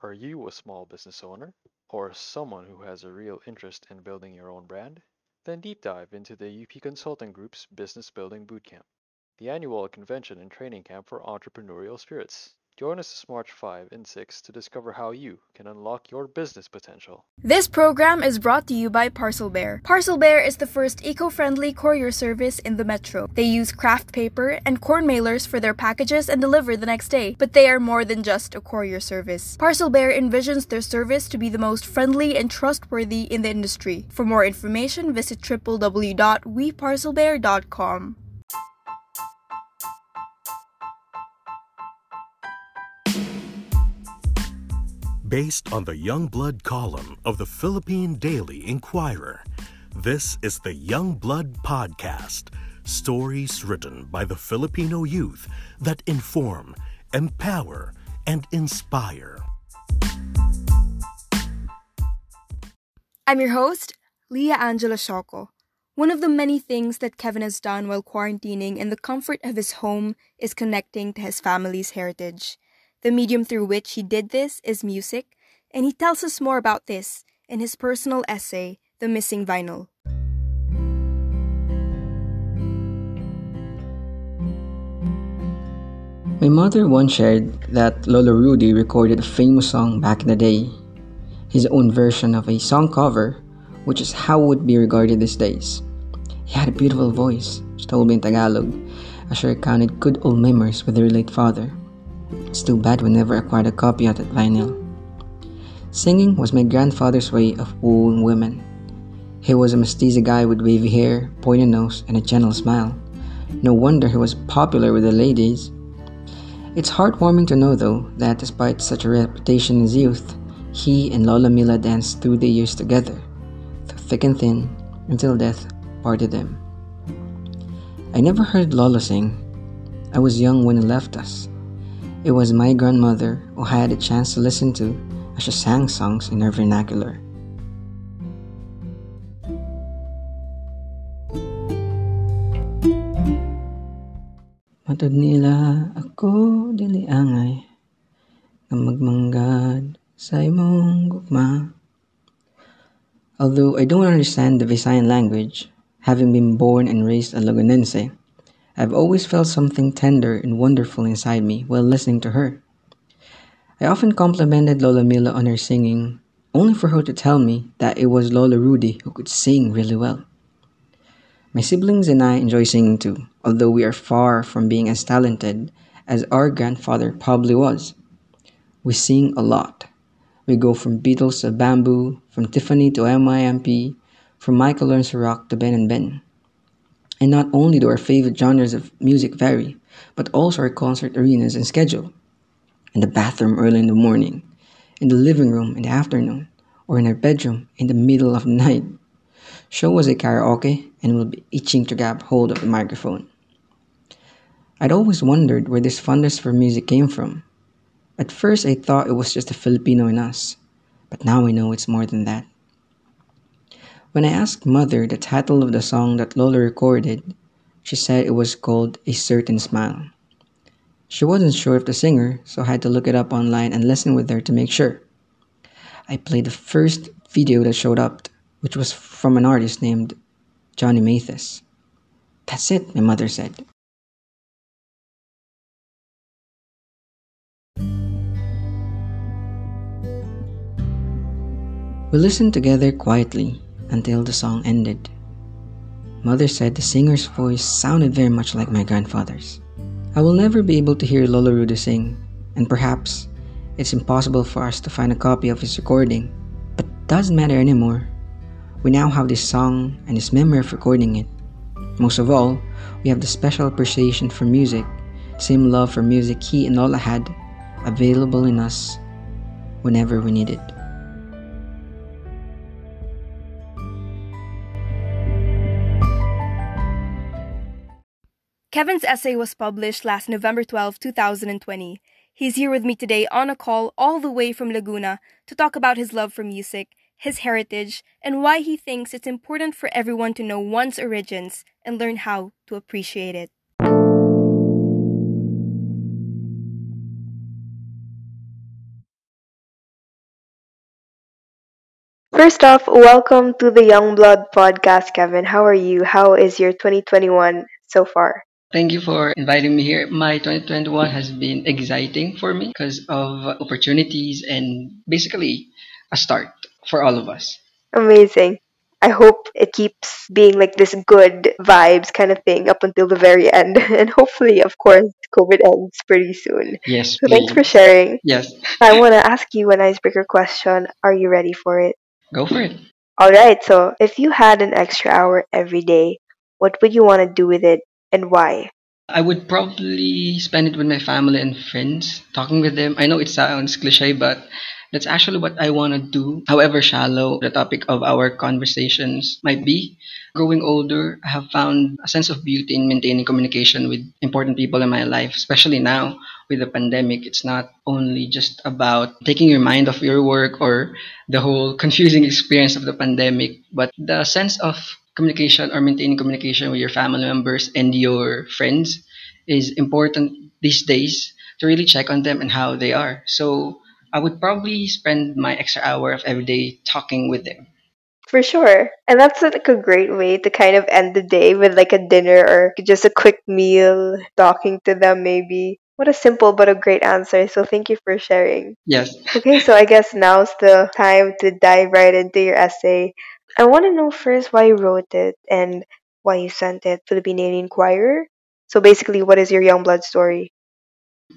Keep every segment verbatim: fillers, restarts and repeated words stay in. Are you a small business owner or someone who has a real interest in building your own brand? Then deep dive into the U P Consulting Group's Business Building Bootcamp, the annual convention and training camp for entrepreneurial spirits. Join us this March fifth and sixth to discover how you can unlock your business potential. This program is brought to you by ParcelBear. ParcelBear is the first eco-friendly courier service in the metro. They use craft paper and corn mailers for their packages and deliver the next day. But they are more than just a courier service. ParcelBear envisions their service to be the most friendly and trustworthy in the industry. For more information, visit w w w dot we parcel bear dot com. Based on the Young Blood column of the Philippine Daily Inquirer, this is the Young Blood Podcast, stories written by the Filipino youth that inform, empower, and inspire. I'm your host, Leah Angela Shoko. One of the many things that Kevin has done while quarantining in the comfort of his home is connecting to his family's heritage. The medium through which he did this is music, and he tells us more about this in his personal essay, The Missing Vinyl. My mother once shared that Lolo Rudy recorded a famous song back in the day, his own version of a song cover, which is how it would be regarded these days. He had a beautiful voice, she told me in Tagalog, as she recounted good old memories with her late father. It's too bad we never acquired a copy of that vinyl. Singing was my grandfather's way of wooing women. He was a mestizo guy with wavy hair, pointed nose, and a gentle smile. No wonder he was popular with the ladies. It's heartwarming to know, though, that despite such a reputation in his youth, he and Lola Mila danced through the years together, through thick and thin, until death parted them. I never heard Lola sing. I was young when he left us. It was my grandmother who I had a chance to listen to as she sang songs in her vernacular. Matod nila ako dili angay na magmanggad sa imong gugma. Although I don't understand the Visayan language, having been born and raised a Lagunense, I've always felt something tender and wonderful inside me while listening to her. I often complimented Lola Mila on her singing, only for her to tell me that it was Lolo Rudy who could sing really well. My siblings and I enjoy singing too, although we are far from being as talented as our grandfather probably was. We sing a lot. We go from Beatles to Bamboo, from Tiffany to M I M P, from Michael Learns to Rock to Ben and Ben. And not only do our favorite genres of music vary, but also our concert arenas and schedule. In the bathroom early in the morning, in the living room in the afternoon, or in our bedroom in the middle of the night. Show us a karaoke and we'll be itching to grab hold of the microphone. I'd always wondered where this fondness for music came from. At first I thought it was just a Filipino in us, but now I know it's more than that. When I asked Mother the title of the song that Lola recorded, she said it was called A Certain Smile. She wasn't sure of the singer, so I had to look it up online and listen with her to make sure. I played the first video that showed up, which was from an artist named Johnny Mathis. That's it, my mother said. We listened together quietly until the song ended. Mother said the singer's voice sounded very much like my grandfather's. I will never be able to hear Lolo Rudy sing, and perhaps it's impossible for us to find a copy of his recording, but it doesn't matter anymore. We now have this song and his memory of recording it. Most of all, we have the special appreciation for music, same love for music he and Lola had, available in us whenever we need it. Kevin's essay was published last November twelfth, twenty twenty. He's here with me today on a call all the way from Laguna to talk about his love for music, his heritage, and why he thinks it's important for everyone to know one's origins and learn how to appreciate it. First off, welcome to the Young Blood podcast, Kevin. How are you? How is your twenty twenty-one so far? Thank you for inviting me here. My twenty twenty-one has been exciting for me because of opportunities and basically a start for all of us. Amazing. I hope it keeps being like this good vibes kind of thing up until the very end. And hopefully, of course, COVID ends pretty soon. Yes, so thanks for sharing. Yes. I want to ask you an icebreaker question. Are you ready for it? Go for it. All right. So if you had an extra hour every day, what would you want to do with it and why? I would probably spend it with my family and friends, talking with them. I know it sounds cliche, but that's actually what I want to do. However shallow the topic of our conversations might be, growing older, I have found a sense of beauty in maintaining communication with important people in my life, especially now with the pandemic. It's not only just about taking your mind off your work or the whole confusing experience of the pandemic, but the sense of communication or maintaining communication with your family members and your friends is important these days to really check on them and how they are. So I would probably spend my extra hour of every day talking with them. For sure. And that's like a great way to kind of end the day with like a dinner or just a quick meal, talking to them maybe. What a simple but a great answer. So thank you for sharing. Yes. Okay, so I guess now's the time to dive right into your essay. I want to know first why you wrote it and why you sent it to the Philippine Daily Inquirer. So basically, what is your Youngblood story?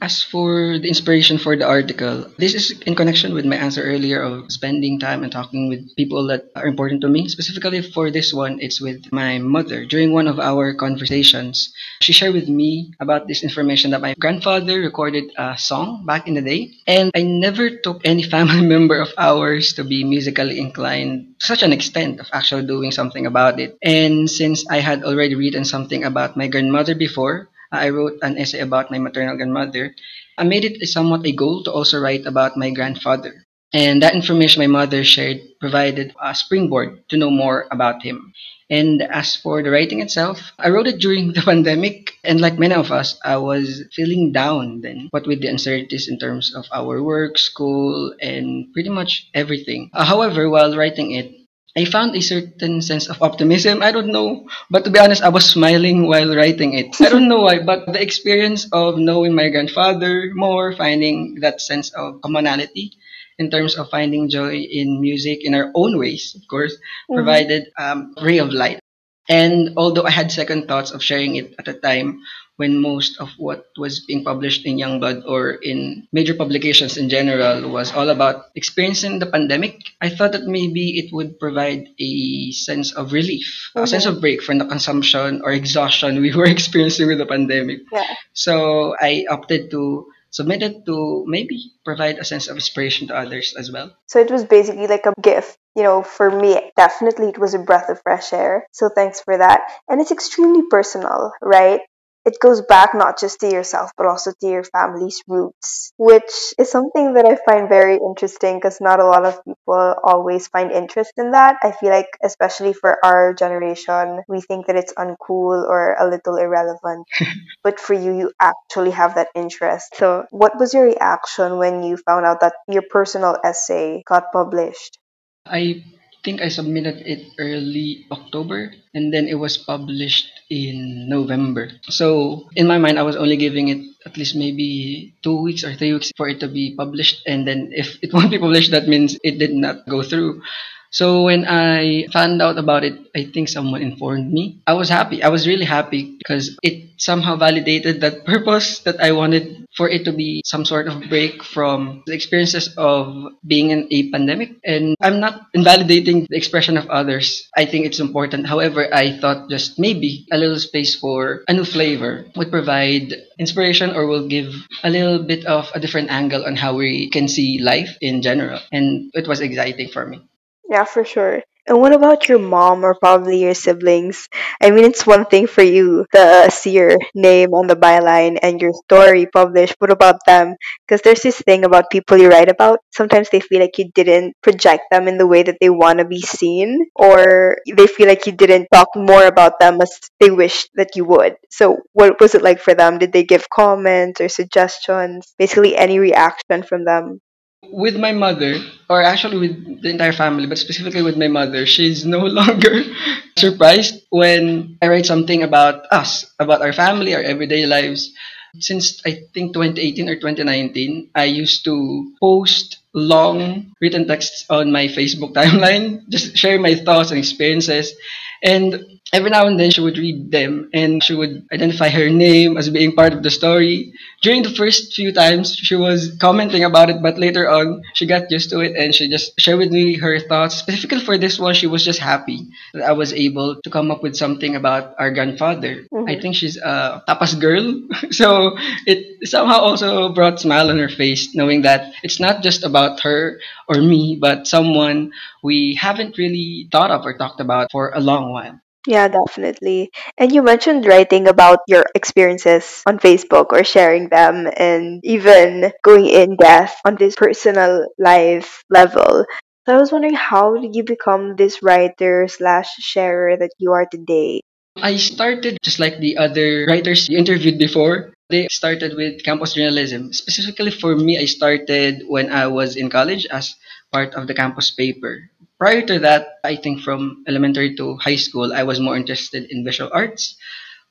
As for the inspiration for the article, this is in connection with my answer earlier of spending time and talking with people that are important to me. Specifically for this one, it's with my mother. During one of our conversations, she shared with me about this information that my grandfather recorded a song back in the day. And I never took any family member of ours to be musically inclined to such an extent of actually doing something about it. And since I had already written something about my grandmother before, I wrote an essay about my maternal grandmother. I made it somewhat a goal to also write about my grandfather. And that information my mother shared provided a springboard to know more about him. And as for the writing itself, I wrote it during the pandemic. And like many of us, I was feeling down then, what with the uncertainties in terms of our work, school, and pretty much everything. Uh, however, while writing it, I found a certain sense of optimism. I don't know, but to be honest, I was smiling while writing it. I don't know why, but the experience of knowing my grandfather more, finding that sense of commonality in terms of finding joy in music in our own ways, of course, mm-hmm. provided um, a ray of light. And although I had second thoughts of sharing it at a time when most of what was being published in Youngblood or in major publications in general was all about experiencing the pandemic, I thought that maybe it would provide a sense of relief, mm-hmm. a sense of break from the consumption or exhaustion we were experiencing with the pandemic. Yeah. So I opted to submit it to maybe provide a sense of inspiration to others as well. So it was basically like a gift. You know, for me, definitely it was a breath of fresh air. So thanks for that. And it's extremely personal, right? It goes back not just to yourself, but also to your family's roots, which is something that I find very interesting because not a lot of people always find interest in that. I feel like, especially for our generation, we think that it's uncool or a little irrelevant. But for you, you actually have that interest. So what was your reaction when you found out that your personal essay got published? I think I submitted it early October and then it was published in November. So in my mind, I was only giving it at least maybe two weeks or three weeks for it to be published. And then if it won't be published, that means it did not go through. So when I found out about it, I think someone informed me. I was happy. I was really happy because it somehow validated that purpose that I wanted for it to be some sort of break from the experiences of being in a pandemic. And I'm not invalidating the expression of others. I think it's important. However, I thought just maybe a little space for a new flavor would provide inspiration or will give a little bit of a different angle on how we can see life in general. And it was exciting for me. Yeah, for sure. And what about your mom or probably your siblings? I mean, it's one thing for you to see your name on the byline and your story published. What about them? Because there's this thing about people you write about. Sometimes they feel like you didn't project them in the way that they want to be seen, or they feel like you didn't talk more about them as they wished that you would. So what was it like for them? Did they give comments or suggestions? Basically, any reaction from them? with my mother, or actually with the entire family, but specifically with my mother, she's no longer surprised when I write something about us, about our family, our everyday lives. Since I think twenty eighteen or twenty nineteen, I used to post long written texts on my Facebook timeline, just share my thoughts and experiences. And every now and then she would read them, and she would identify her name as being part of the story. During the first few times, she was commenting about it, but later on, she got used to it and she just shared with me her thoughts. Specifically for this one, she was just happy that I was able to come up with something about our grandfather. Mm-hmm. I think she's a tapas girl, so it somehow also brought a smile on her face, knowing that it's not just about her or me, but someone we haven't really thought of or talked about for a long while. Yeah, definitely. And you mentioned writing about your experiences on Facebook or sharing them and even going in depth on this personal life level. So I was wondering, how did you become this writer slash sharer that you are today? I started just like the other writers you interviewed before. They started with campus journalism. Specifically for me, I started when I was in college as part of the campus paper. Prior to that, I think from elementary to high school, I was more interested in visual arts.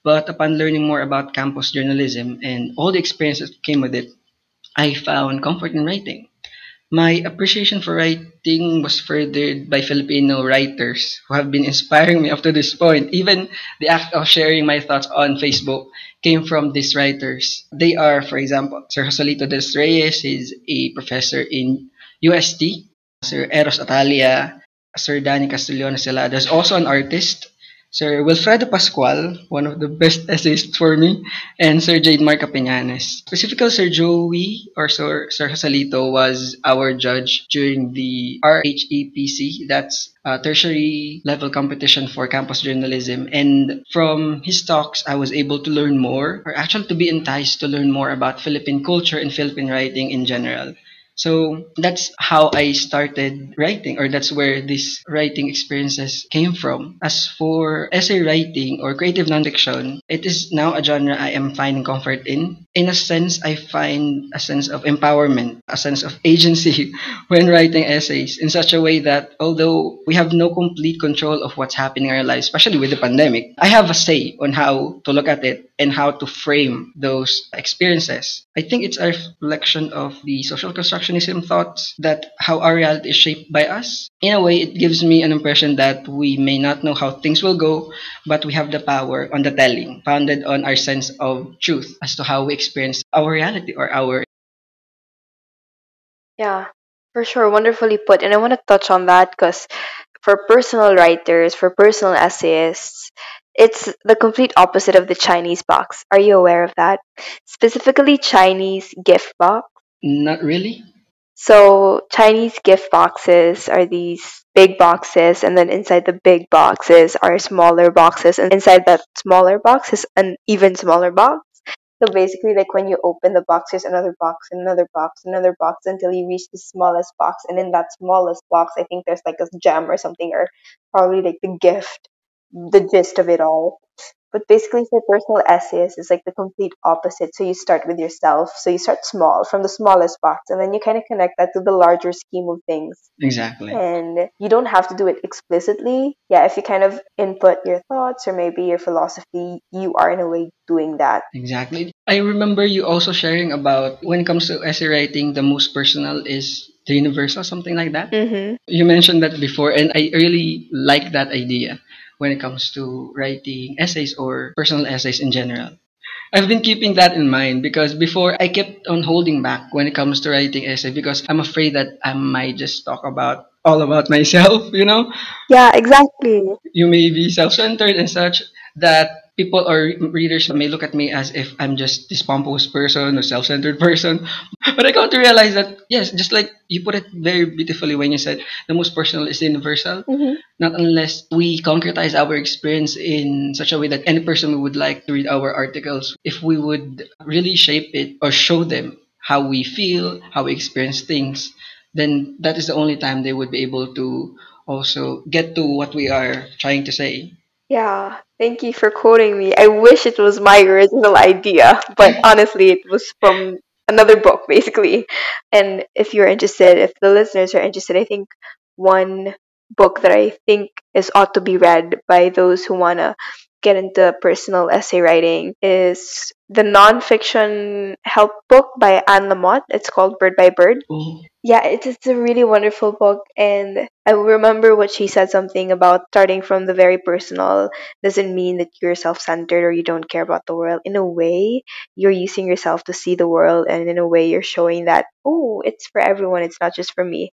But upon learning more about campus journalism and all the experiences that came with it, I found comfort in writing. My appreciation for writing was furthered by Filipino writers who have been inspiring me up to this point. Even the act of sharing my thoughts on Facebook came from these writers. They are, for example, Sir Joselito del Reyes is a professor in U S T. Sir Eros Atalia, Sir Dani Castellon Selada is also an artist. Sir Wilfredo Pascual, one of the best essayists for me, and Sir Jade Marca Peñanes. Specifically, Sir Joey or Sir Sir Joselito was our judge during the R H E P C, that's a tertiary level competition for campus journalism. And from his talks, I was able to learn more, or actually to be enticed to learn more about Philippine culture and Philippine writing in general. So that's how I started writing, or that's where these writing experiences came from. As for essay writing or creative nonfiction, it is now a genre I am finding comfort in. In a sense, I find a sense of empowerment, a sense of agency when writing essays in such a way that although we have no complete control of what's happening in our lives, especially with the pandemic, I have a say on how to look at it and how to frame those experiences. I think it's a reflection of the social construction thoughts that how our reality is shaped by us. In a way, it gives me an impression that we may not know how things will go, but we have the power on the telling, founded on our sense of truth as to how we experience our reality or our... Yeah, for sure. Wonderfully put. And I want to touch on that because for personal writers, for personal essayists, it's the complete opposite of the Chinese box. Are you aware of that? Specifically, Chinese gift box? Not really. So Chinese gift boxes are these big boxes, and then inside the big boxes are smaller boxes, and inside that smaller box is an even smaller box. So basically, like when you open the box, there's another box, another box, another box, until you reach the smallest box. And in that smallest box, I think there's like a gem or something, or probably like the gift, the gist of it all. But basically, for personal essays, it's like the complete opposite. So you start with yourself. So you start small, from the smallest box, and then you kind of connect that to the larger scheme of things. Exactly. And you don't have to do it explicitly. Yeah, if you kind of input your thoughts or maybe your philosophy, you are in a way doing that. Exactly. I remember you also sharing about when it comes to essay writing, the most personal is the universal, something like that. Mm-hmm. You mentioned that before, and I really like that idea when it comes to writing essays or personal essays in general. I've been keeping that in mind because before I kept on holding back when it comes to writing essays because I'm afraid that I might just talk about all about myself, you know? Yeah, exactly. You may be self-centered and such that people or readers may look at me as if I'm just this pompous person or self-centered person. But I got to realize that, yes, just like you put it very beautifully when you said the most personal is universal, mm-hmm. Not unless we concretize our experience in such a way that any person would like to read our articles, if we would really shape it or show them how we feel, how we experience things, then that is the only time they would be able to also get to what we are trying to say. Yeah, thank you for quoting me. I wish it was my original idea, but honestly, it was from another book, basically. And if you're interested, if the listeners are interested, I think one book that I think is ought to be read by those who want to get into personal essay writing is the nonfiction help book by Anne Lamott. It's called Bird by Bird. Mm-hmm. Yeah, it's, it's a really wonderful book. And I remember what she said, something about starting from the very personal doesn't mean that you're self-centered or you don't care about the world. In a way, you're using yourself to see the world. And in a way, you're showing that, oh, it's for everyone. It's not just for me.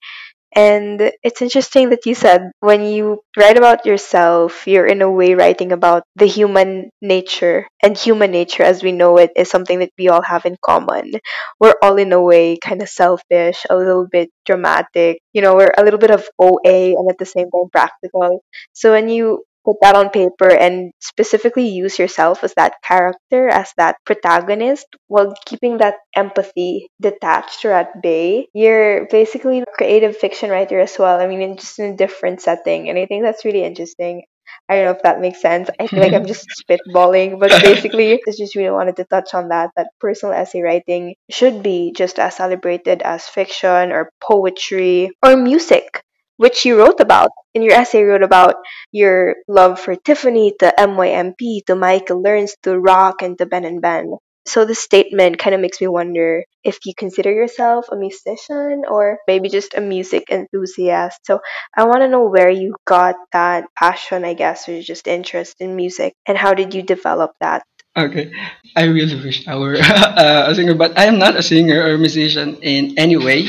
And it's interesting that you said when you write about yourself, you're in a way writing about the human nature. And human nature, as we know it, is something that we all have in common. We're all in a way kind of selfish, a little bit dramatic. You know, we're a little bit of O A and at the same time practical. So when you put that on paper and specifically use yourself as that character, as that protagonist, while keeping that empathy detached or at bay, you're basically a creative fiction writer as well. I mean, in just in a different setting. And I think that's really interesting. I don't know if that makes sense. I feel like I'm just spitballing, but basically, I just really wanted to touch on that, that personal essay writing should be just as celebrated as fiction or poetry or music, which you wrote about. In your essay, you wrote about your love for Tiffany, to M Y M P, to Michael Learns, to rock, and to Ben and Ben. So this statement kind of makes me wonder if you consider yourself a musician or maybe just a music enthusiast. So I want to know where you got that passion, I guess, or just interest in music, and how did you develop that? Okay, I really wish I were a singer, but I am not a singer or musician in any way.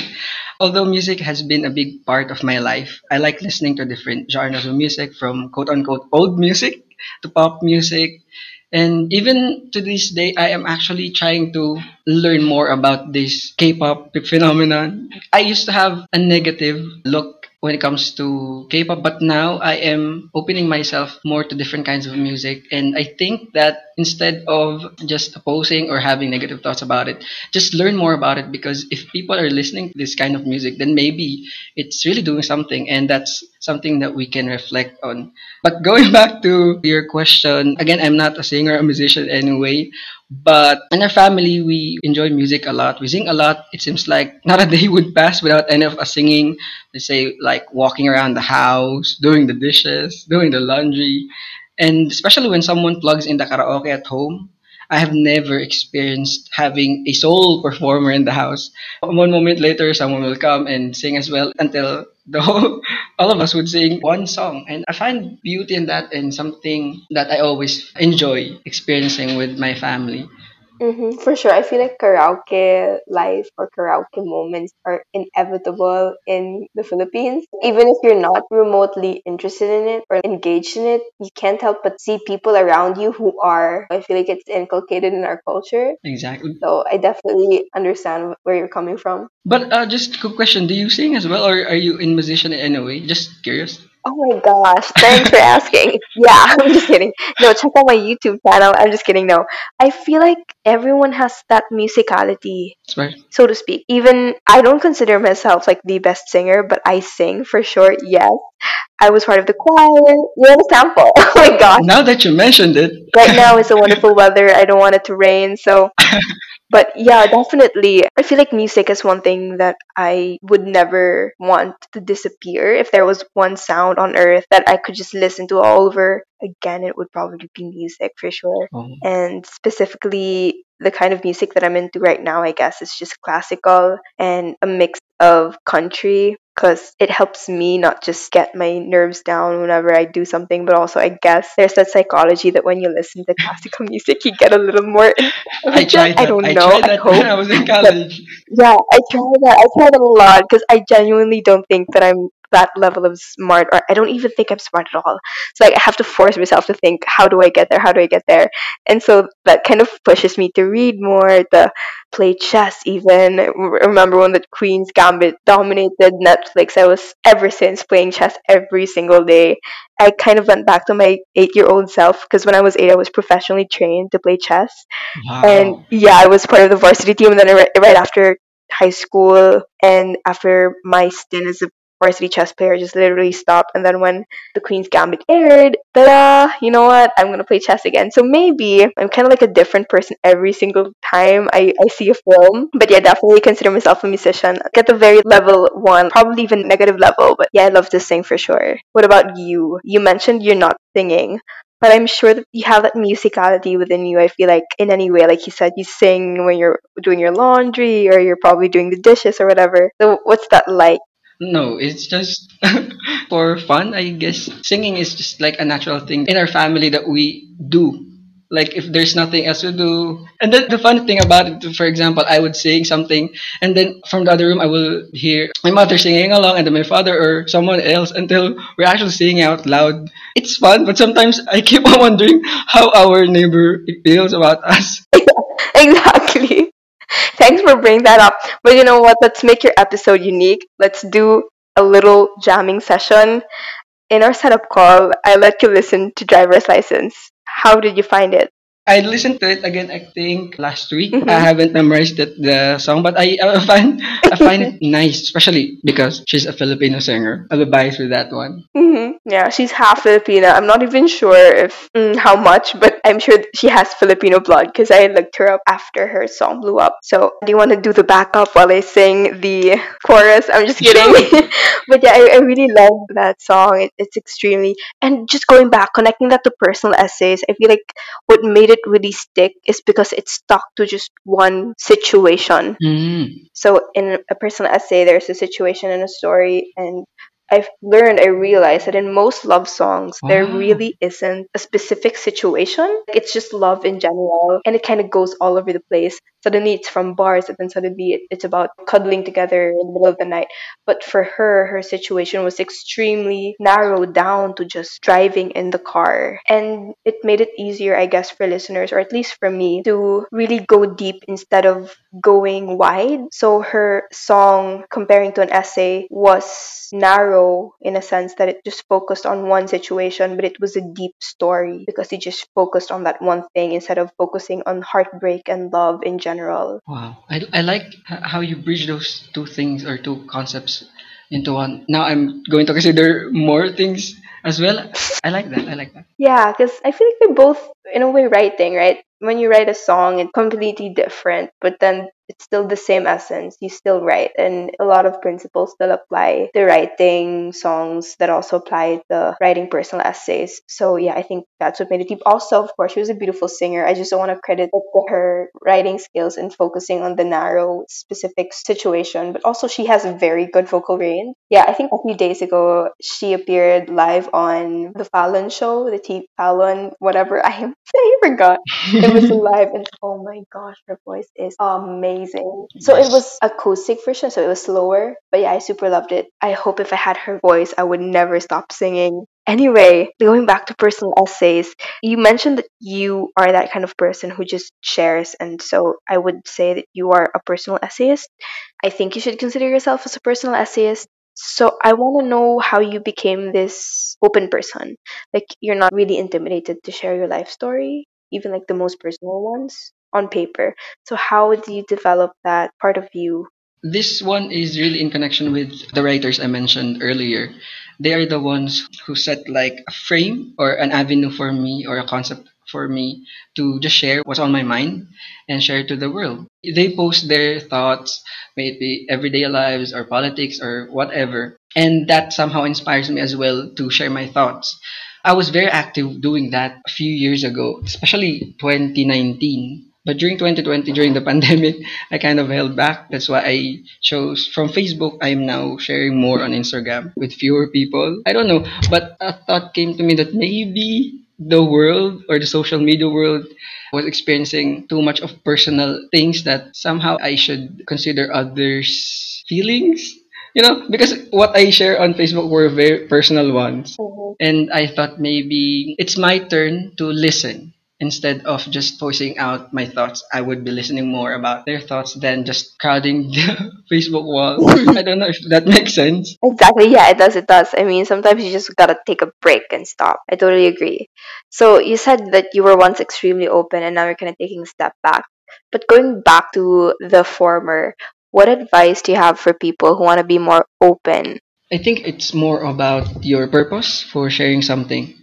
Although music has been a big part of my life, I like listening to different genres of music, from quote-unquote old music to pop music. And even to this day, I am actually trying to learn more about this K-pop phenomenon. I used to have a negative look when it comes to K-pop, but now I am opening myself more to different kinds of music. And I think that instead of just opposing or having negative thoughts about it, just learn more about it, because if people are listening to this kind of music, then maybe it's really doing something, and that's something that we can reflect on. But going back to your question, again, I'm not a singer or a musician anyway, but in our family, we enjoy music a lot. We sing a lot. It seems like not a day would pass without any of us singing. They say, like, walking around the house, doing the dishes, doing the laundry. And especially when someone plugs in the karaoke at home, I have never experienced having a sole performer in the house. One moment later, someone will come and sing as well, until the whole, all of us would sing one song. And I find beauty in that, and something that I always enjoy experiencing with my family. Mm-hmm, for sure. I feel like karaoke life or karaoke moments are inevitable in the Philippines. Even if you're not remotely interested in it or engaged in it, you can't help but see people around you who are. I feel like it's inculcated in our culture. Exactly. So I definitely understand where you're coming from. But uh, just a quick question. Do you sing as well, or are you in musician in any way? Just curious. Oh my gosh, thanks for asking. Yeah, I'm just kidding. No, check out my YouTube channel. I'm just kidding, no. I feel like everyone has that musicality, right, so to speak. Even, I don't consider myself like the best singer, but I sing for sure, yes. I was part of the choir. You're the sample. Oh my gosh. Now that you mentioned it. Right now it's a wonderful weather. I don't want it to rain, so... But yeah, definitely. I feel like music is one thing that I would never want to disappear. If there was one sound on earth that I could just listen to all over again, it would probably be music for sure. Oh. And specifically, the kind of music that I'm into right now, I guess, is just classical and a mix of country, because it helps me not just get my nerves down whenever I do something, but also I guess there's that psychology that when you listen to classical music, you get a little more... I tried that. I don't I know. Tried that I hope. When I was in college. But yeah, I tried that. I tried that a lot because I genuinely don't think that I'm that level of smart, or I don't even think I'm smart at all. So like I have to force myself to think, how do I get there? How do I get there? And so that kind of pushes me to read more, to play chess even. I remember when the Queen's Gambit dominated Netflix, I was ever since playing chess every single day. I kind of went back to my eight-year-old self, because when I was eight, I was professionally trained to play chess. Wow. And yeah, I was part of the varsity team, and then right after high school and after my stint as a varsity chess player, just literally stopped. And then when the Queen's Gambit aired, ta-da, you know what, I'm gonna play chess again. So maybe I'm kind of like a different person every single time I, I see a film. But yeah, definitely consider myself a musician at the very level one, probably even negative level. But yeah, I love to sing for sure. What about you? You mentioned you're not singing, but I'm sure that you have that musicality within you, I feel like, in any way. Like you said, you sing when you're doing your laundry or you're probably doing the dishes or whatever. So what's that like? No, it's just for fun, I guess. Singing is just like a natural thing in our family that we do. Like, if there's nothing else to do. And then the fun thing about it, for example, I would sing something, and then from the other room, I will hear my mother singing along, and then my father or someone else, until we're actually singing out loud. It's fun, but sometimes I keep on wondering how our neighbor feels about us. Exactly. Thanks for bringing that up. But you know what? Let's make your episode unique. Let's do a little jamming session. In our setup call, I let you listen to Driver's License. How did you find it? I listened to it again, I think, last week. Mm-hmm. I haven't memorized it, the song, but I, I find I find it nice, especially because she's a Filipino singer. I'll be biased with that one. Mm-hmm. Yeah, she's half Filipino. I'm not even sure if mm, how much, but I'm sure she has Filipino blood because I looked her up after her song blew up. So, do you want to do the backup while I sing the chorus? I'm just kidding. But yeah, I, I really love that song. It, it's extremely... And just going back, connecting that to personal essays, I feel like what made it really stick is because it's stuck to just one situation. Mm-hmm. So in a personal essay, there's a situation and a story, and I've learned, I realized that in most love songs, wow, there really isn't a specific situation. It's just love in general, and it kind of goes all over the place. Suddenly it's from bars, and then suddenly it, it's about cuddling together in the middle of the night. But for her, her situation was extremely narrowed down to just driving in the car. And it made it easier, I guess, for listeners, or at least for me, to really go deep instead of going wide. So her song, comparing to an essay, was narrow in a sense that it just focused on one situation, but it was a deep story because it just focused on that one thing instead of focusing on heartbreak and love in general. Wow. I, I like how you bridge those two things or two concepts into one. Now I'm going to consider more things as well. I like that. I like that. Yeah, because I feel like they're both, in a way, writing, right? When you write a song, it's completely different, but then it's still the same essence. You still write, and a lot of principles still apply to writing songs that also apply to writing personal essays. So yeah, I think that's what made it deep. Also, of course, she was a beautiful singer. I just don't want to credit her writing skills and focusing on the narrow, specific situation, but also she has a very good vocal range. Yeah, I think a few days ago, she appeared live on the Fallon show, the T Fallon, whatever. I am, I forgot. It was live, and oh my gosh, her voice is amazing. Amazing. So it was acoustic version, so it was slower, but yeah, I super loved it. I hope if I had her voice, I would never stop singing. Anyway, going back to personal essays, you mentioned that you are that kind of person who just shares, and so I would say that you are a personal essayist. I think you should consider yourself as a personal essayist. So I want to know how you became this open person. Like, you're not really intimidated to share your life story, even like the most personal ones, on paper. So how do you develop that part of you? This one is really in connection with the writers I mentioned earlier. They are the ones who set like a frame or an avenue for me, or a concept for me to just share what's on my mind and share to the world. They post their thoughts, may it be everyday lives or politics or whatever, and that somehow inspires me as well to share my thoughts. I was very active doing that a few years ago, especially twenty nineteen. But during twenty twenty, during the pandemic, I kind of held back. That's why I chose from Facebook. I'm now sharing more on Instagram with fewer people. I don't know, but a thought came to me that maybe the world, or the social media world, was experiencing too much of personal things, that somehow I should consider others' feelings. You know, because what I share on Facebook were very personal ones. Mm-hmm. And I thought maybe it's my turn to listen. Instead of just voicing out my thoughts, I would be listening more about their thoughts than just crowding the Facebook wall. I don't know if that makes sense. Exactly. Yeah, it does. It does. I mean, sometimes you just gotta take a break and stop. I totally agree. So you said that you were once extremely open, and now you're kind of taking a step back. But going back to the former, what advice do you have for people who want to be more open? I think it's more about your purpose for sharing something.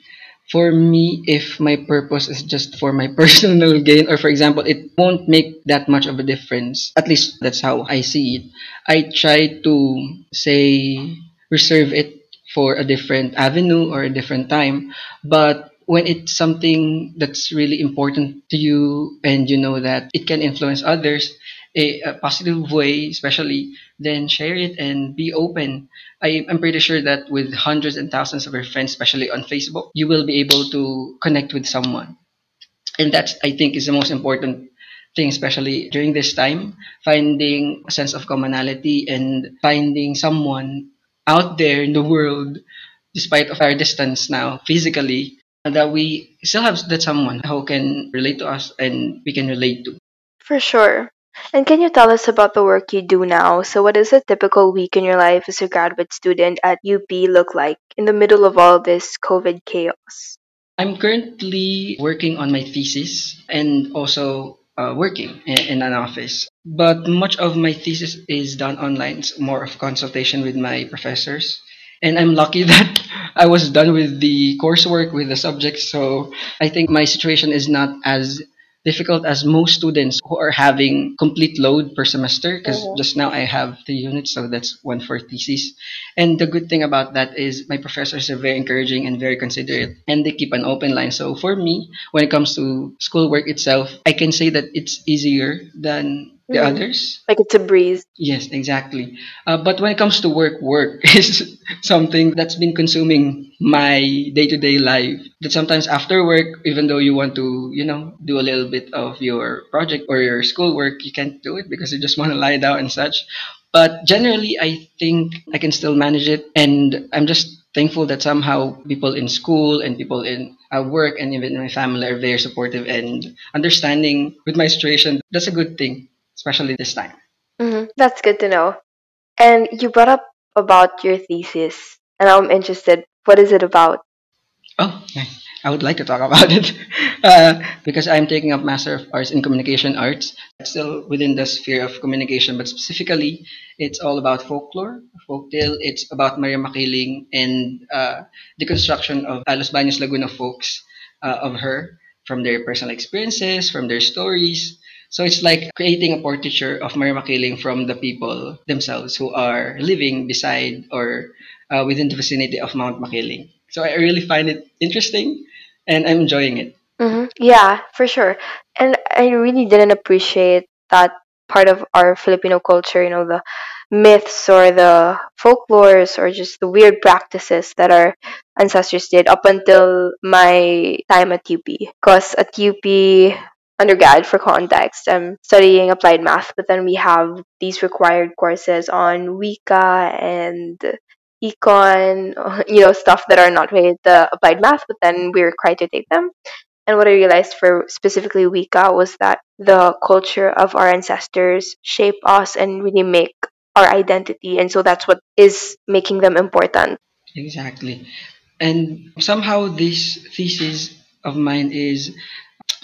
For me, if my purpose is just for my personal gain, or for example, it won't make that much of a difference. At least that's how I see it. I try to, say, reserve it for a different avenue or a different time. But when it's something that's really important to you and you know that it can influence others in a positive way, especially, then share it and be open. I, I'm pretty sure that with hundreds and thousands of your friends, especially on Facebook, you will be able to connect with someone. And that's, I think, is the most important thing, especially during this time, finding a sense of commonality and finding someone out there in the world, despite of our distance now physically, that we still have that someone who can relate to us and we can relate to. For sure. And can you tell us about the work you do now? So what does a typical week in your life as a graduate student at U P look like in the middle of all this COVID chaos? I'm currently working on my thesis and also uh, working in, in an office. But much of my thesis is done online. It's more of consultation with my professors. And I'm lucky that I was done with the coursework, with the subjects. So I think my situation is not as difficult as most students who are having complete load per semester, because mm-hmm. just now I have three units, so that's one for thesis. And the good thing about that is my professors are very encouraging and very considerate, and they keep an open line. So for me, when it comes to schoolwork itself, I can say that it's easier than the mm-hmm. others. Like it's a breeze. Yes, exactly. Uh, but when it comes to work, work is something that's been consuming my day-to-day life. That sometimes after work, even though you want to, you know, do a little bit of your project or your schoolwork, you can't do it because you just want to lie down and such. But generally, I think I can still manage it. And I'm just thankful that somehow people in school and people in at work and even my family are very supportive and understanding with my situation. That's a good thing, especially this time. Mm-hmm. That's good to know. And you brought up about your thesis, and I'm interested, what is it about? Oh, I would like to talk about it uh, because I'm taking up Master of Arts in Communication Arts. It's still within the sphere of communication, but specifically, it's all about folklore, folktale. It's about Maria Makiling and uh, the construction of Los Baños Laguna folks uh, of her, from their personal experiences, from their stories. So it's like creating a portraiture of Maria Makiling from the people themselves who are living beside or uh, within the vicinity of Mount Makiling. So I really find it interesting and I'm enjoying it. Mm-hmm. Yeah, for sure. And I really didn't appreciate that part of our Filipino culture, you know, the myths or the folklores or just the weird practices that our ancestors did up until my time at U P. Because at U P undergrad, for context, I'm studying applied math, but then we have these required courses on Wika and Econ, you know, stuff that are not related to applied math, but then we're required to take them. And what I realized for specifically Wika was that the culture of our ancestors shape us and really make our identity, and so that's what is making them important. Exactly. And somehow this thesis of mine is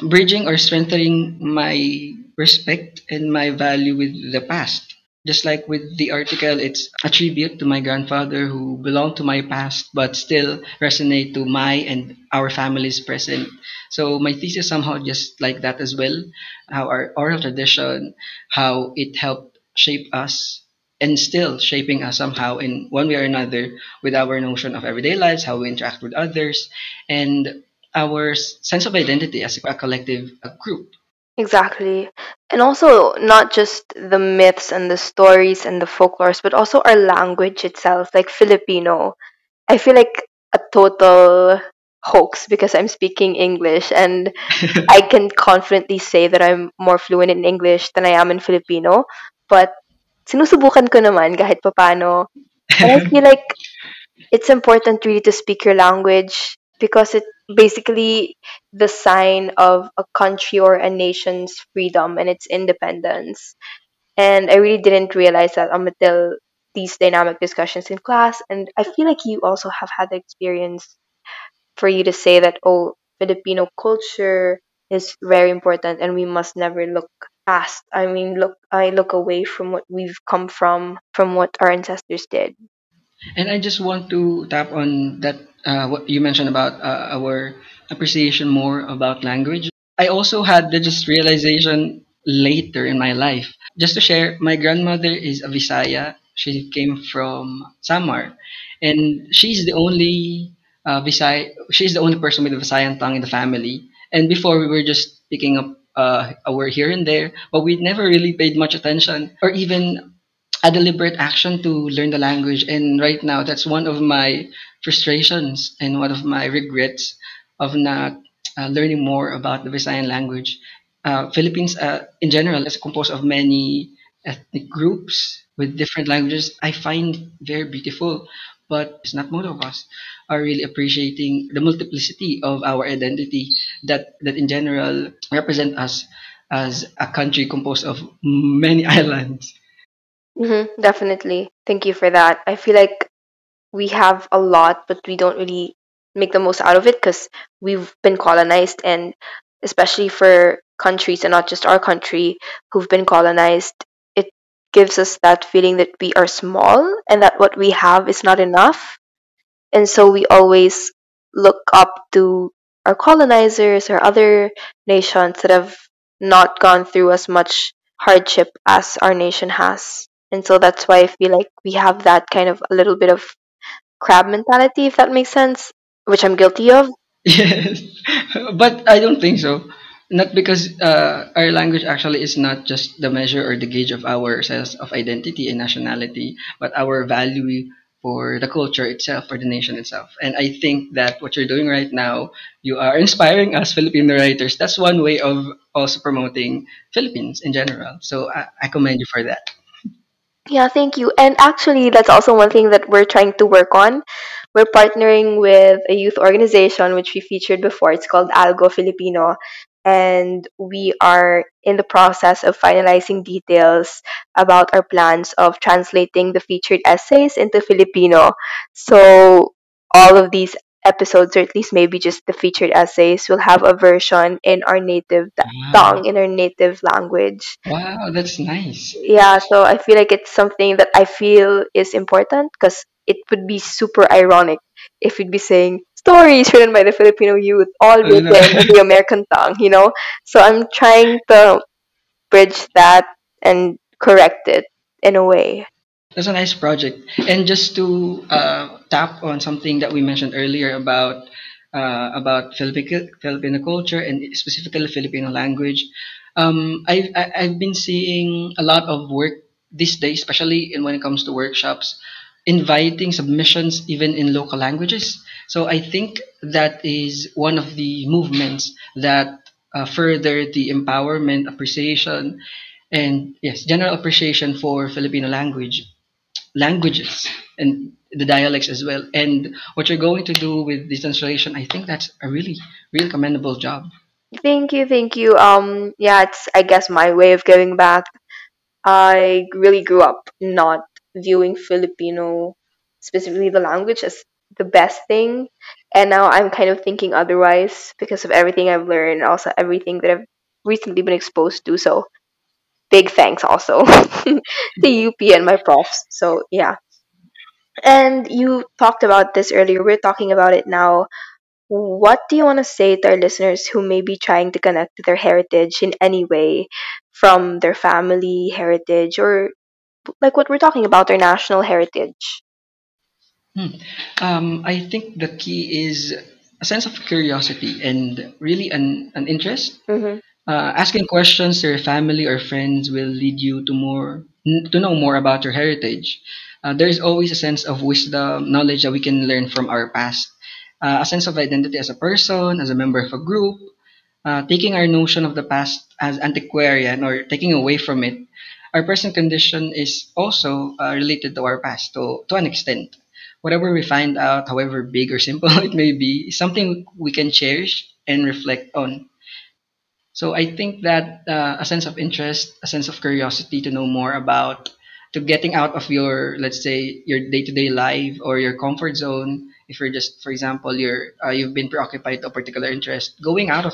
bridging or strengthening my respect and my value with the past. Just like with the article, it's a tribute to my grandfather who belonged to my past but still resonate to my and our family's present. So my thesis somehow just like that as well, how our oral tradition, how it helped shape us and still shaping us somehow in one way or another with our notion of everyday lives, how we interact with others, and our sense of identity as a collective a group. Exactly. And also not just the myths and the stories and the folklores, but also our language itself, like Filipino. I feel like a total hoax because I'm speaking English and I can confidently say that I'm more fluent in English than I am in Filipino. But sinusubukan ko naman kahit papano. And I feel like it's important really to speak your language because it basically the sign of a country or a nation's freedom and its independence. And I really didn't realize that until these dynamic discussions in class. And I feel like you also have had the experience for you to say that, oh, Filipino culture is very important and we must never look past. I mean, look, I look away from what we've come from, from what our ancestors did. And I just want to tap on that uh, what you mentioned about uh, our appreciation more about language. I also had this realization later in my life. Just to share, my grandmother is a Visaya. She came from Samar, and she's the only uh, Visaya. She's the only person with a Visayan tongue in the family. And before, we were just picking up uh, a word here and there, but we never really paid much attention or even a deliberate action to learn the language. And right now, that's one of my frustrations and one of my regrets of not uh, learning more about the Visayan language. Uh, Philippines, uh, in general, is composed of many ethnic groups with different languages. I find very beautiful, but it's not most of us are really appreciating the multiplicity of our identity that, that in general represent us as a country composed of many islands. Mm-hmm, definitely. Thank you for that. I feel like we have a lot, but we don't really make the most out of it because we've been colonized, and especially for countries, and not just our country, who've been colonized, it gives us that feeling that we are small and that what we have is not enough. And so we always look up to our colonizers or other nations that have not gone through as much hardship as our nation has. And so that's why I feel like we have that kind of a little bit of crab mentality, if that makes sense, which I'm guilty of. Yes, but I don't think so. Not because uh, our language actually is not just the measure or the gauge of our sense of identity and nationality, but our value for the culture itself, for the nation itself. And I think that what you're doing right now, you are inspiring us Filipino writers. That's one way of also promoting Philippines in general. So I, I commend you for that. Yeah, thank you. And actually, that's also one thing that we're trying to work on. We're partnering with a youth organization, which we featured before. It's called Algo Filipino. And we are in the process of finalizing details about our plans of translating the featured essays into Filipino. So all of these episodes, or at least maybe just the featured essays, will have a version in our native wow. tongue, in our native language. Wow, that's nice. Yeah, so I feel like it's something that I feel is important because it would be super ironic if we'd be saying stories written by the Filipino youth, all written in the American tongue, you know? So I'm trying to bridge that and correct it in a way. That's a nice project. And just to uh, tap on something that we mentioned earlier about uh, about Filipino, Filipino culture and specifically Filipino language, um, I've, I've been seeing a lot of work these days, especially in when it comes to workshops, inviting submissions even in local languages. So I think that is one of the movements that uh, further the empowerment, appreciation, and yes, general appreciation for Filipino language. languages and the dialects as well. And what you're going to do with this translation, I think that's a really, really commendable job. Thank you, thank you. Um, yeah, it's, I guess, my way of giving back. I really grew up not viewing Filipino, specifically the language, as the best thing. And now I'm kind of thinking otherwise because of everything I've learned, also everything that I've recently been exposed to. So big thanks also to U P and my profs. So, yeah. And you talked about this earlier. We're talking about it now. What do you want to say to our listeners who may be trying to connect to their heritage in any way, from their family heritage or like what we're talking about, their national heritage? Hmm. Um, I think the key is a sense of curiosity and really an, an interest. Mm-hmm. Uh, asking questions to your family or friends will lead you to more to know more about your heritage. Uh, there is always a sense of wisdom, knowledge that we can learn from our past, uh, a sense of identity as a person, as a member of a group. Uh, taking our notion of the past as antiquarian or taking away from it, our present condition is also uh, related to our past to, to an extent. Whatever we find out, however big or simple it may be, is something we can cherish and reflect on. So I think that uh, a sense of interest, a sense of curiosity to know more about, to getting out of your, let's say, your day-to-day life or your comfort zone. If you're just, for example, you're, uh, you've been preoccupied to a particular interest, going out of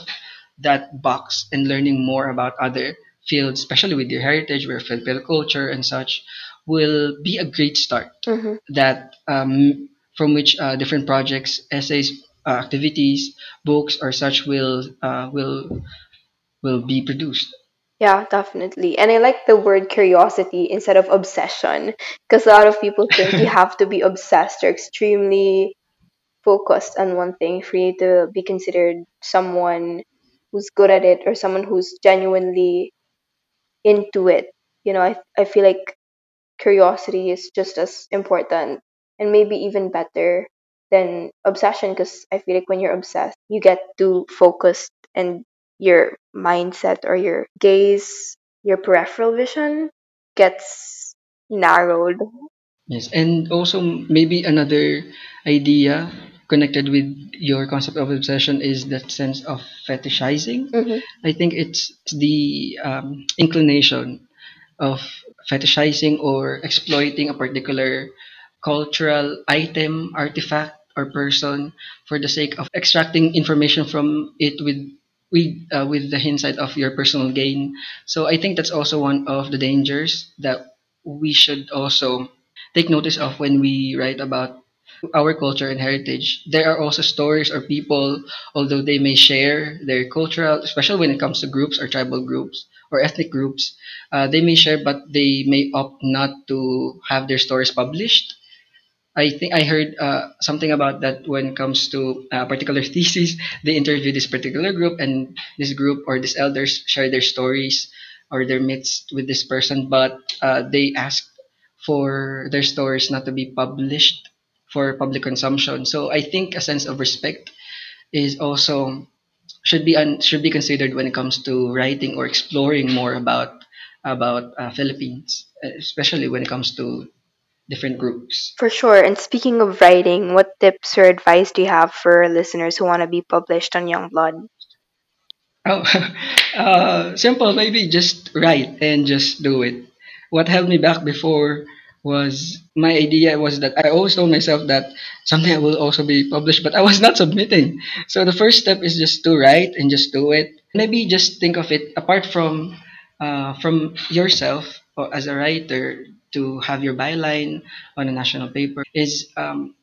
that box and learning more about other fields, especially with your heritage, with Filipino culture and such, will be a great start mm-hmm. that um, from which uh, different projects, essays, uh, activities, books, or such will uh, will will be produced. Yeah, definitely. And I like the word curiosity instead of obsession, because a lot of people think you have to be obsessed or extremely focused on one thing for you to be considered someone who's good at it or someone who's genuinely into it. You know, I I feel like curiosity is just as important and maybe even better than obsession, because I feel like when you're obsessed, you get too focused and your mindset or your gaze, your peripheral vision gets narrowed. Yes, and also maybe another idea connected with your concept of obsession is that sense of fetishizing. Mm-hmm. I think it's the um, inclination of fetishizing or exploiting a particular cultural item, artifact, or person for the sake of extracting information from it with With, uh, with the hindsight of your personal gain. So I think that's also one of the dangers that we should also take notice of when we write about our culture and heritage. There are also stories or people, although they may share their cultural, especially when it comes to groups or tribal groups or ethnic groups, uh, they may share, but they may opt not to have their stories published. I think I heard uh, something about that when it comes to a particular thesis. They interview this particular group, and this group or these elders share their stories or their myths with this person, but uh, they asked for their stories not to be published for public consumption. So I think a sense of respect is also should be un- should be considered when it comes to writing or exploring more about about uh, Philippines, especially when it comes to different groups. For sure. And speaking of writing, what tips or advice do you have for listeners who want to be published on Young Blood? Oh, uh, simple. Maybe just write and just do it. What held me back before was my idea was that I always told myself that someday I will also be published, but I was not submitting. So the first step is just to write and just do it. Maybe just think of it apart from uh, from yourself or as a writer. To have your byline on a national paper is um,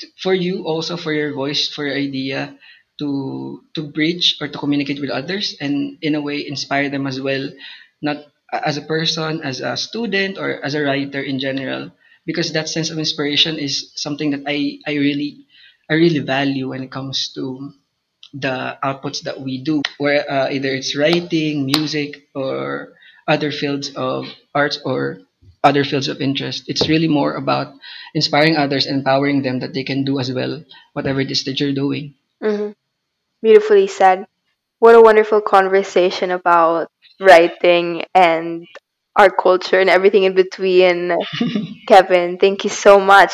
t- for you also, for your voice, for your idea to to bridge or to communicate with others and in a way inspire them as well, not as a person, as a student, or as a writer in general, because that sense of inspiration is something that I, I really I really value when it comes to the outputs that we do, where uh, either it's writing, music, or other fields of arts or other fields of interest. It's really more about inspiring others and empowering them that they can do as well whatever it is that you're doing. Mm-hmm. Beautifully said. What a wonderful conversation about writing and our culture and everything in between. Kevin, thank you so much.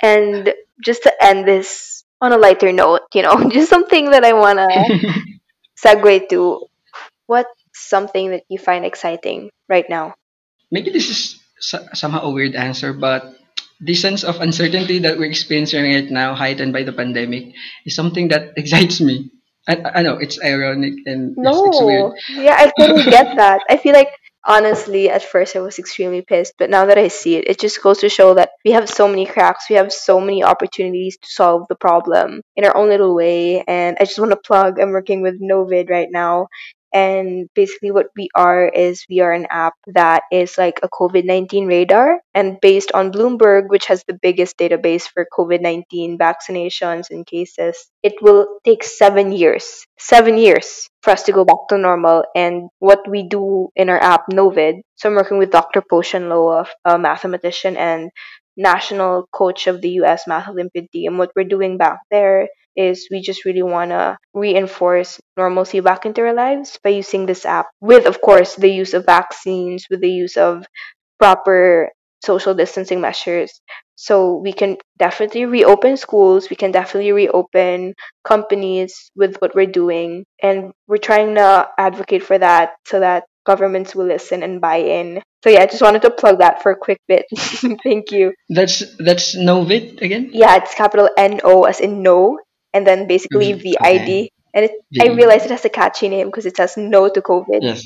And just to end this on a lighter note, you know, just something that I want to segue to. What's something that you find exciting right now? Maybe this is somehow a weird answer, but the sense of uncertainty that we're experiencing right now, heightened by the pandemic, is something that excites me. I, I know it's ironic and no. it's, it's weird. Yeah, I totally get that. I feel like honestly, at first I was extremely pissed, but now that I see it, it just goes to show that we have so many cracks, we have so many opportunities to solve the problem in our own little way. And I just want to plug, I'm working with NOVID right now. And basically what we are is we are an app that is like a covid nineteen radar, and based on Bloomberg, which has the biggest database for covid nineteen vaccinations and cases, it will take seven years, seven years for us to go back to normal. And what we do in our app, NOVID, so I'm working with Doctor Po-Shen Loh, a mathematician and national coach of the U S Math Olympiad team. What we're doing back there is we just really want to reinforce normalcy back into our lives by using this app, with, of course, the use of vaccines, with the use of proper social distancing measures. So we can definitely reopen schools. We can definitely reopen companies with what we're doing. And we're trying to advocate for that so that governments will listen and buy in. So yeah, I just wanted to plug that for a quick bit. Thank you. That's that's NOVID again? Yeah, it's capital N O as in no. And then basically V I D, And it, yeah. I realized it has a catchy name because it says no to COVID. Yes,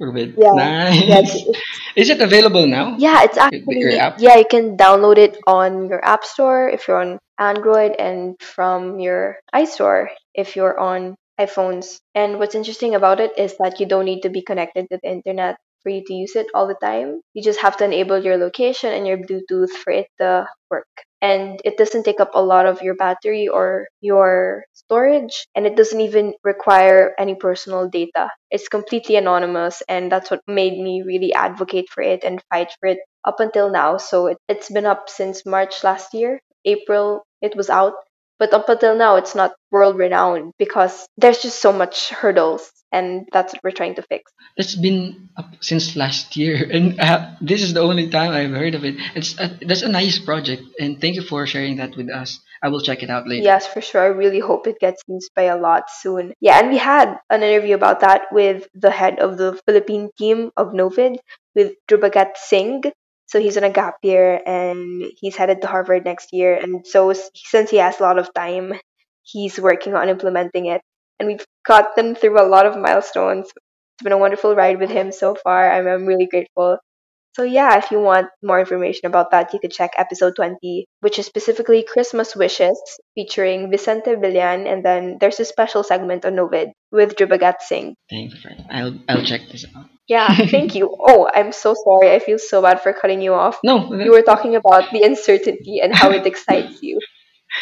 COVID. Yeah. Nice. Yeah, it's, it's, Is it available now? Yeah, it's actually, your app? Yeah, you can download it on your app store if you're on Android and from your iStore if you're on iPhones. And what's interesting about it is that you don't need to be connected to the internet for you to use it all the time. You just have to enable your location and your Bluetooth for it to work. And it doesn't take up a lot of your battery or your storage, and it doesn't even require any personal data. It's completely anonymous, and that's what made me really advocate for it and fight for it up until now. So it, it's been up since March last year. April, it was out. But up until now, it's not world-renowned because there's just so much hurdles, and that's what we're trying to fix. It's been up since last year, and uh, this is the only time I've heard of it. It's a, that's a nice project, and thank you for sharing that with us. I will check it out later. Yes, for sure. I really hope it gets used by a lot soon. Yeah, and we had an interview about that with the head of the Philippine team of NOVID, with Dribagat Singh. So he's on a gap year, and he's headed to Harvard next year. And so since he has a lot of time, he's working on implementing it. And we've gotten through a lot of milestones. It's been a wonderful ride with him so far. I'm, I'm really grateful. So yeah, if you want more information about that, you could check episode twenty, which is specifically Christmas Wishes, featuring Vicente Villan. And then there's a special segment on NOVID with Dribagat Singh. Thank you, friend. I'll, I'll check this out. Yeah, thank you. Oh, I'm so sorry. I feel so bad for cutting you off. No. You were talking about the uncertainty and how it excites you.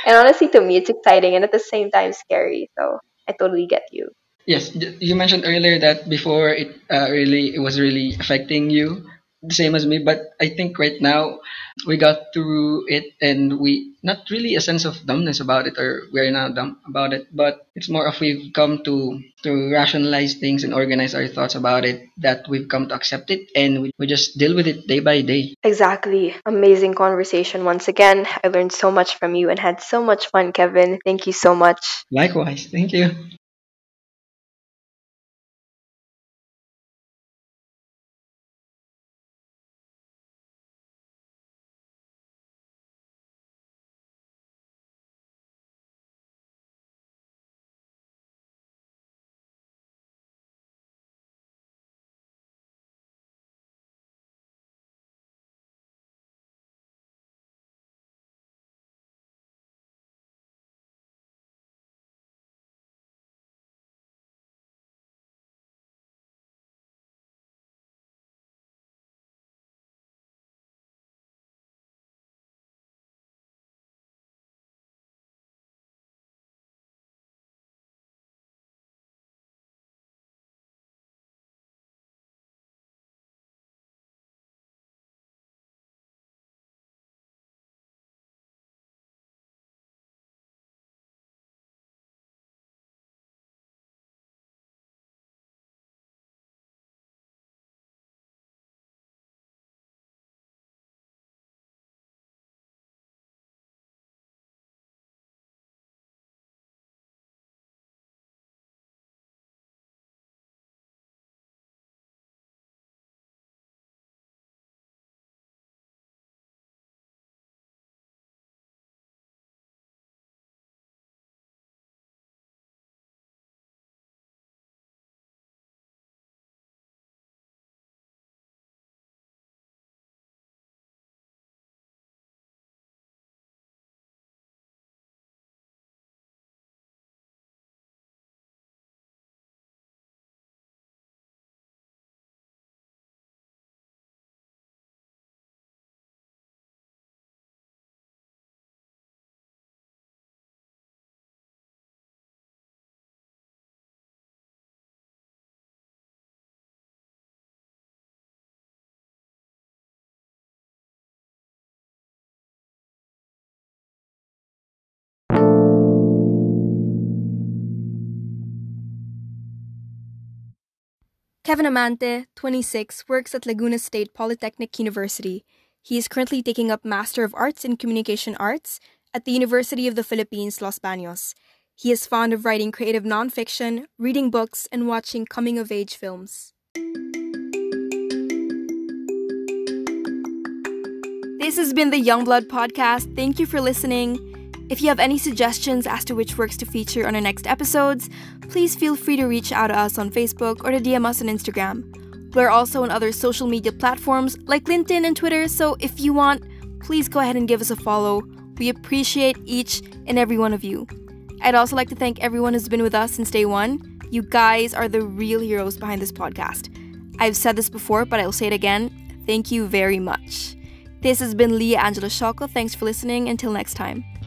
And honestly, to me, it's exciting and at the same time scary. So I totally get you. Yes, you mentioned earlier that before it uh, really it was really affecting you, the same as me. But I think right now we got through it, and we not really a sense of dumbness about it, or we're not dumb about it. But it's more of we've come to to rationalize things and organize our thoughts about it, that we've come to accept it, and we, we just deal with it day by day. Exactly. Amazing conversation once again. I learned so much from you and had so much fun, Kevin. Thank you so much. Likewise. Thank you. Kevin Amante, twenty-six, works at Laguna State Polytechnic University. He is currently taking up Master of Arts in Communication Arts at the University of the Philippines, Los Baños. He is fond of writing creative nonfiction, reading books, and watching coming-of-age films. This has been the Young Blood Podcast. Thank you for listening. If you have any suggestions as to which works to feature on our next episodes, please feel free to reach out to us on Facebook or to D M us on Instagram. We're also on other social media platforms like LinkedIn and Twitter, so if you want, please go ahead and give us a follow. We appreciate each and every one of you. I'd also like to thank everyone who's been with us since day one. You guys are the real heroes behind this podcast. I've said this before, but I'll say it again. Thank you very much. This has been Leah Angela Shoko. Thanks for listening. Until next time.